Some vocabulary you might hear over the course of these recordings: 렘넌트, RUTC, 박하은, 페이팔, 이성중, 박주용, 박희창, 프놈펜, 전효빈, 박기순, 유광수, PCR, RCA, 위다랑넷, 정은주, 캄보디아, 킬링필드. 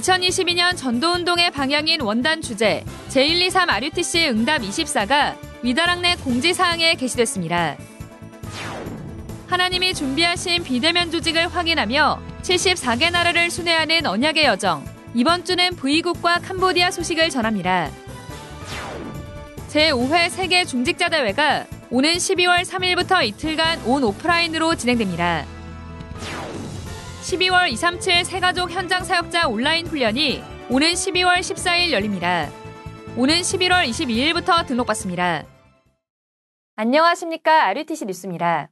2022년 전도운동의 방향인 원단 주제 제123 RUTC 응답 24가 위다랑넷 공지사항에 게시됐습니다. 하나님이 준비하신 비대면 조직을 확인하며 74개 나라를 순회하는 언약의 여정, 이번 주는 V국과 캄보디아 소식을 전합니다. 제5회 세계 중직자 대회가 오는 12월 3일부터 이틀간 온 오프라인으로 진행됩니다. 12월 237 새가족 현장 사역자 온라인 훈련이 오는 12월 14일 열립니다. 오는 11월 22일부터 등록받습니다. 안녕하십니까. RUTC 뉴스입니다.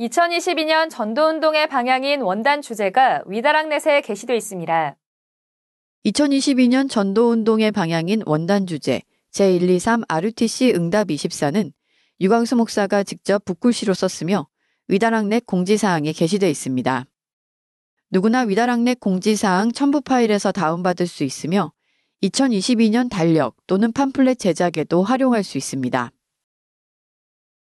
2022년 전도운동의 방향인 원단 주제가 위다랑넷에 게시돼 있습니다. 2022년 전도운동의 방향인 원단 주제 제123 RUTC 응답 24는 유광수 목사가 직접 붓글씨로 썼으며 위다랑넷 공지사항에 게시돼 있습니다. 누구나 위다랑넷 공지사항 첨부 파일에서 다운받을 수 있으며 2022년 달력 또는 팜플렛 제작에도 활용할 수 있습니다.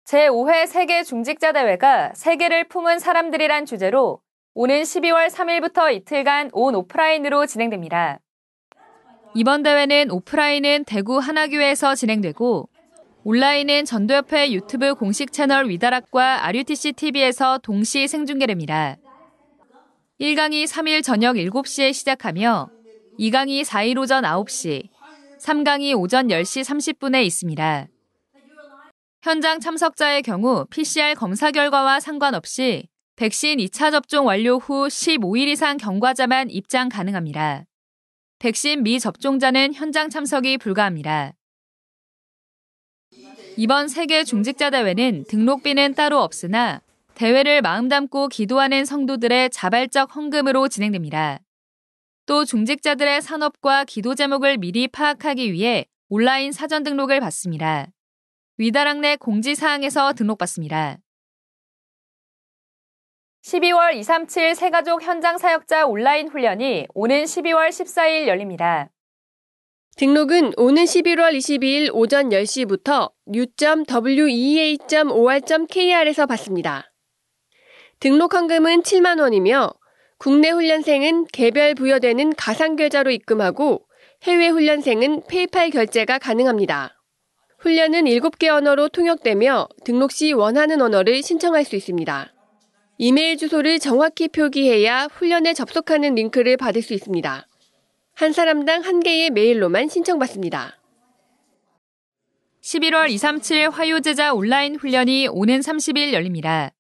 제5회 세계 중직자 대회가 세계를 품은 사람들이란 주제로 오는 12월 3일부터 이틀간 온 오프라인으로 진행됩니다. 이번 대회는 오프라인은 대구 하나교회에서 진행되고 온라인은 전도협회 유튜브 공식 채널 위다락과 RUTC TV에서 동시 생중계됩니다. 1강이 3일 저녁 7시에 시작하며 2강이 4일 오전 9시, 3강이 오전 10시 30분에 있습니다. 현장 참석자의 경우 PCR 검사 결과와 상관없이 백신 2차 접종 완료 후 15일 이상 경과자만 입장 가능합니다. 백신 미접종자는 현장 참석이 불가합니다. 이번 세계 중직자 대회는 등록비는 따로 없으나 대회를 마음 담고 기도하는 성도들의 자발적 헌금으로 진행됩니다. 또 중직자들의 산업과 기도 제목을 미리 파악하기 위해 온라인 사전 등록을 받습니다. 위다랑넷 공지사항에서 등록받습니다. 12월 237 새가족 현장 사역자 온라인 훈련이 오는 12월 14일 열립니다. 등록은 오는 11월 22일 오전 10시부터 u.wea.or.kr에서 받습니다. 등록 헌금은 7만 원이며 국내 훈련생은 개별 부여되는 가상계좌로 입금하고 해외 훈련생은 페이팔 결제가 가능합니다. 훈련은 7개 언어로 통역되며 등록 시 원하는 언어를 신청할 수 있습니다. 이메일 주소를 정확히 표기해야 훈련에 접속하는 링크를 받을 수 있습니다. 한 사람당 1개의 메일로만 신청받습니다. 11월 237 화요제자 온라인 훈련이 오는 30일 열립니다.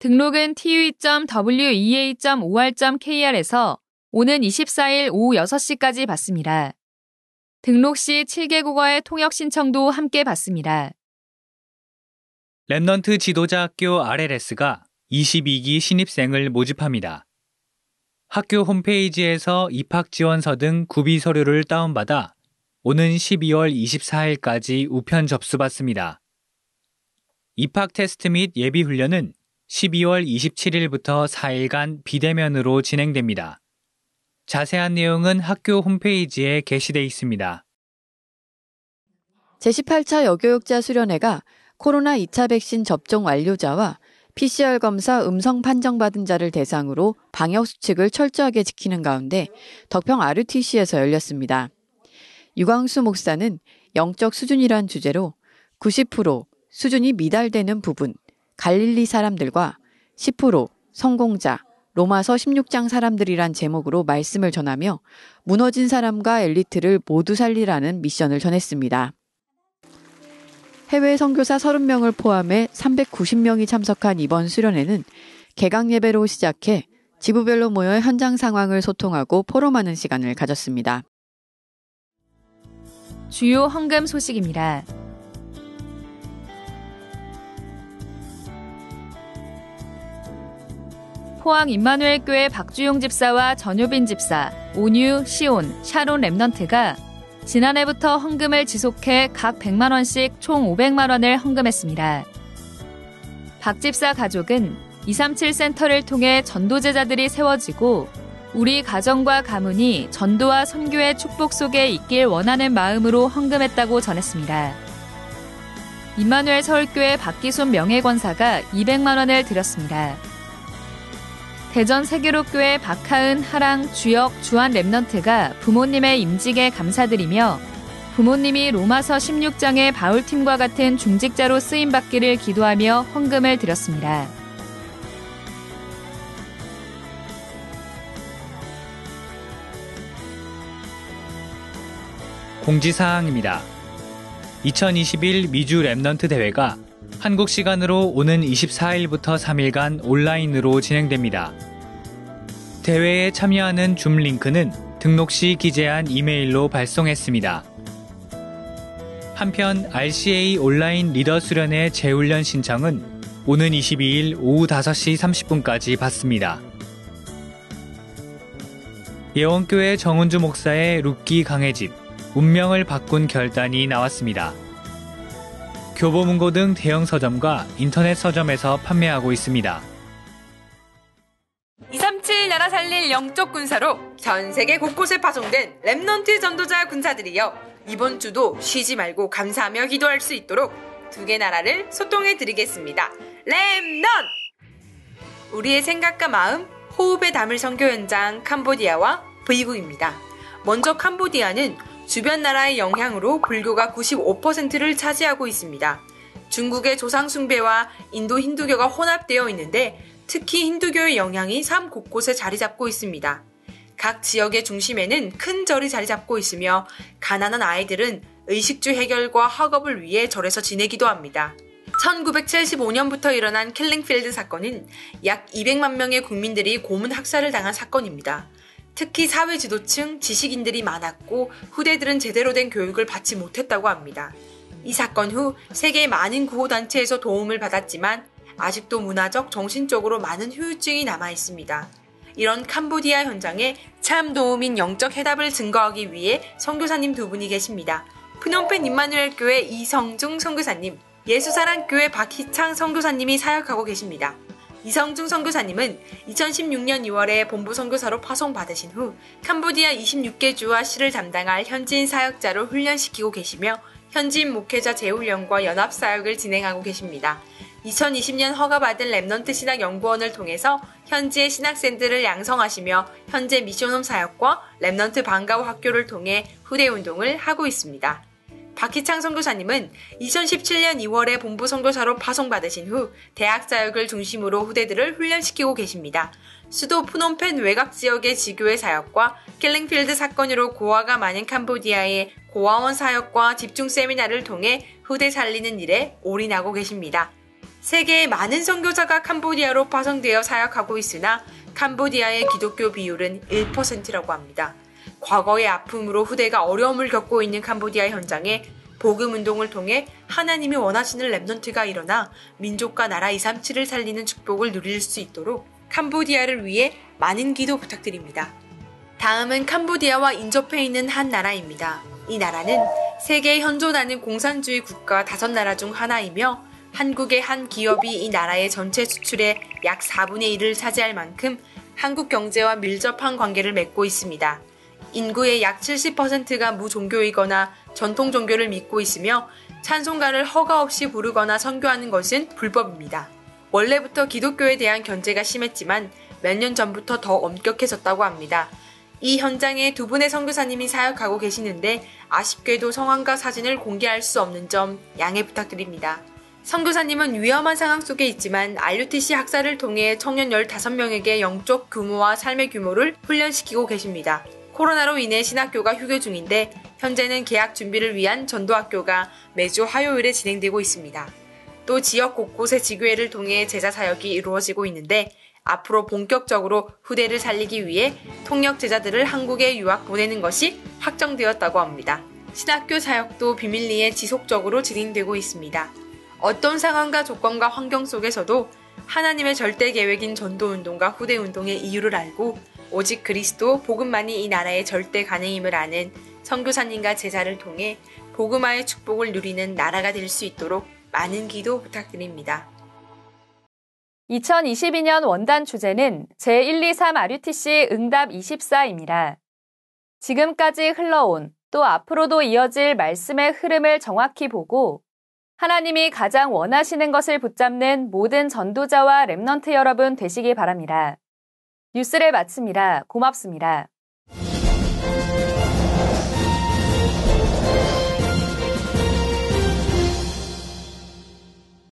등록은 tui.wea.or.kr에서 오는 24일 오후 6시까지 받습니다. 등록 시 7개국어의 통역 신청도 함께 받습니다. 렘넌트 지도자 학교 RLS가 22기 신입생을 모집합니다. 학교 홈페이지에서 입학 지원서 등 구비 서류를 다운받아 오는 12월 24일까지 우편 접수받습니다. 입학 테스트 및 예비 훈련은 12월 27일부터 4일간 비대면으로 진행됩니다. 자세한 내용은 학교 홈페이지에 게시돼 있습니다. 제18차 여교육자 수련회가 코로나 2차 백신 접종 완료자와 PCR 검사 음성 판정받은 자를 대상으로 방역수칙을 철저하게 지키는 가운데 덕평 RUTC에서 열렸습니다. 유광수 목사는 영적 수준이란 주제로 90% 수준이 미달되는 부분, 갈릴리 사람들과 10% 성공자, 로마서 16장 사람들이란 제목으로 말씀을 전하며 무너진 사람과 엘리트를 모두 살리라는 미션을 전했습니다. 해외 선교사 30명을 포함해 390명이 참석한 이번 수련회는 개강 예배로 시작해 지부별로 모여 현장 상황을 소통하고 포럼하는 시간을 가졌습니다. 주요 헌금 소식입니다. 포항 임마누엘교회 박주용 집사와 전효빈 집사, 온유, 시온, 샤론 렘넌트가 지난해부터 헌금을 지속해 각 100만 원씩 총 500만 원을 헌금했습니다. 박 집사 가족은 237 센터를 통해 전도 제자들이 세워지고 우리 가정과 가문이 전도와 선교의 축복 속에 있길 원하는 마음으로 헌금했다고 전했습니다. 임마누엘 서울교회 박기순 명예권사가 200만 원을 드렸습니다. 대전 세계로교회 박하은 하랑 주역 주한 렘넌트가 부모님의 임직에 감사드리며 부모님이 로마서 16장의 바울팀과 같은 중직자로 쓰임받기를 기도하며 헌금을 드렸습니다. 공지사항입니다. 2021 미주 렘넌트 대회가 한국 시간으로 오는 24일부터 3일간 온라인으로 진행됩니다. 대회에 참여하는 줌 링크는 등록 시 기재한 이메일로 발송했습니다. 한편 RCA 온라인 리더 수련회 재훈련 신청은 오는 22일 오후 5시 30분까지 받습니다. 예원교회 정은주 목사의 룻기 강해집, 운명을 바꾼 결단이 나왔습니다. 교보문고 등 대형 서점과 인터넷 서점에서 판매하고 있습니다. 237 나라 살릴 영적 군사로 전 세계 곳곳에 파송된 렘넌트 전도자 군사들이여, 이번 주도 쉬지 말고 감사하며 기도할 수 있도록 두 개 나라를 소통해 드리겠습니다. 렘넌트! 우리의 생각과 마음, 호흡에 담을 선교 현장 캄보디아와 V국입니다. 먼저 캄보디아는 주변 나라의 영향으로 불교가 95%를 차지하고 있습니다. 중국의 조상 숭배와 인도 힌두교가 혼합되어 있는데 특히 힌두교의 영향이 삶 곳곳에 자리 잡고 있습니다. 각 지역의 중심에는 큰 절이 자리 잡고 있으며 가난한 아이들은 의식주 해결과 학업을 위해 절에서 지내기도 합니다. 1975년부터 일어난 킬링필드 사건은 약 200만 명의 국민들이 고문 학살을 당한 사건입니다. 특히 사회 지도층, 지식인들이 많았고 후대들은 제대로 된 교육을 받지 못했다고 합니다. 이 사건 후 세계의 많은 구호단체에서 도움을 받았지만 아직도 문화적, 정신적으로 많은 후유증이 남아있습니다. 이런 캄보디아 현장에 참 도움인 영적 해답을 증거하기 위해 선교사님 두 분이 계십니다. 프놈펜 임마누엘 교회 이성중 선교사님, 예수사랑교회 박희창 선교사님이 사역하고 계십니다. 이성중 선교사님은 2016년 2월에 본부 선교사로 파송받으신 후 캄보디아 26개 주와 시를 담당할 현지인 사역자로 훈련시키고 계시며 현지인 목회자 재훈련과 연합사역을 진행하고 계십니다. 2020년 허가받은 렘넌트 신학연구원을 통해서 현지의 신학생들을 양성하시며 현재 미션홈 사역과 렘넌트 방과후 학교를 통해 후대운동을 하고 있습니다. 박희창 선교사님은 2017년 2월에 본부 선교사로 파송받으신 후 대학 사역을 중심으로 후대들을 훈련시키고 계십니다. 수도 프놈펜 외곽 지역의 지교회 사역과 킬링필드 사건으로 고아가 많은 캄보디아의 고아원 사역과 집중 세미나를 통해 후대 살리는 일에 올인하고 계십니다. 세계의 많은 선교사가 캄보디아로 파송되어 사역하고 있으나 캄보디아의 기독교 비율은 1%라고 합니다. 과거의 아픔으로 후대가 어려움을 겪고 있는 캄보디아 현장에 복음운동을 통해 하나님이 원하시는 렘넌트가 일어나 민족과 나라 237을 살리는 축복을 누릴 수 있도록 캄보디아를 위해 많은 기도 부탁드립니다. 다음은 캄보디아와 인접해 있는 한 나라입니다. 이 나라는 세계에 현존하는 공산주의 국가 5나라 중 하나이며 한국의 한 기업이 이 나라의 전체 수출의 약 4분의 1을 차지할 만큼 한국 경제와 밀접한 관계를 맺고 있습니다. 인구의 약 70%가 무종교이거나 전통 종교를 믿고 있으며 찬송가를 허가 없이 부르거나 선교하는 것은 불법입니다. 원래부터 기독교에 대한 견제가 심했지만 몇 년 전부터 더 엄격해졌다고 합니다. 이 현장에 두 분의 선교사님이 사역하고 계시는데 아쉽게도 성함과 사진을 공개할 수 없는 점 양해 부탁드립니다. 선교사님은 위험한 상황 속에 있지만 RUTC 학사를 통해 청년 15명에게 영적 규모와 삶의 규모를 훈련시키고 계십니다. 코로나로 인해 신학교가 휴교 중인데 현재는 개학 준비를 위한 전도학교가 매주 화요일에 진행되고 있습니다. 또 지역 곳곳에 지교회를 통해 제자 사역이 이루어지고 있는데 앞으로 본격적으로 후대를 살리기 위해 통역 제자들을 한국에 유학 보내는 것이 확정되었다고 합니다. 신학교 사역도 비밀리에 지속적으로 진행되고 있습니다. 어떤 상황과 조건과 환경 속에서도 하나님의 절대 계획인 전도운동과 후대운동의 이유를 알고 오직 그리스도 복음만이 이 나라의 절대 가능임을 아는 선교사님과 제자를 통해 복음화의 축복을 누리는 나라가 될 수 있도록 많은 기도 부탁드립니다. 2022년 원단 주제는 제123 RUTC 응답 24입니다. 지금까지 흘러온 또 앞으로도 이어질 말씀의 흐름을 정확히 보고 하나님이 가장 원하시는 것을 붙잡는 모든 전도자와 렘넌트 여러분 되시기 바랍니다. 뉴스를 마칩니다. 고맙습니다.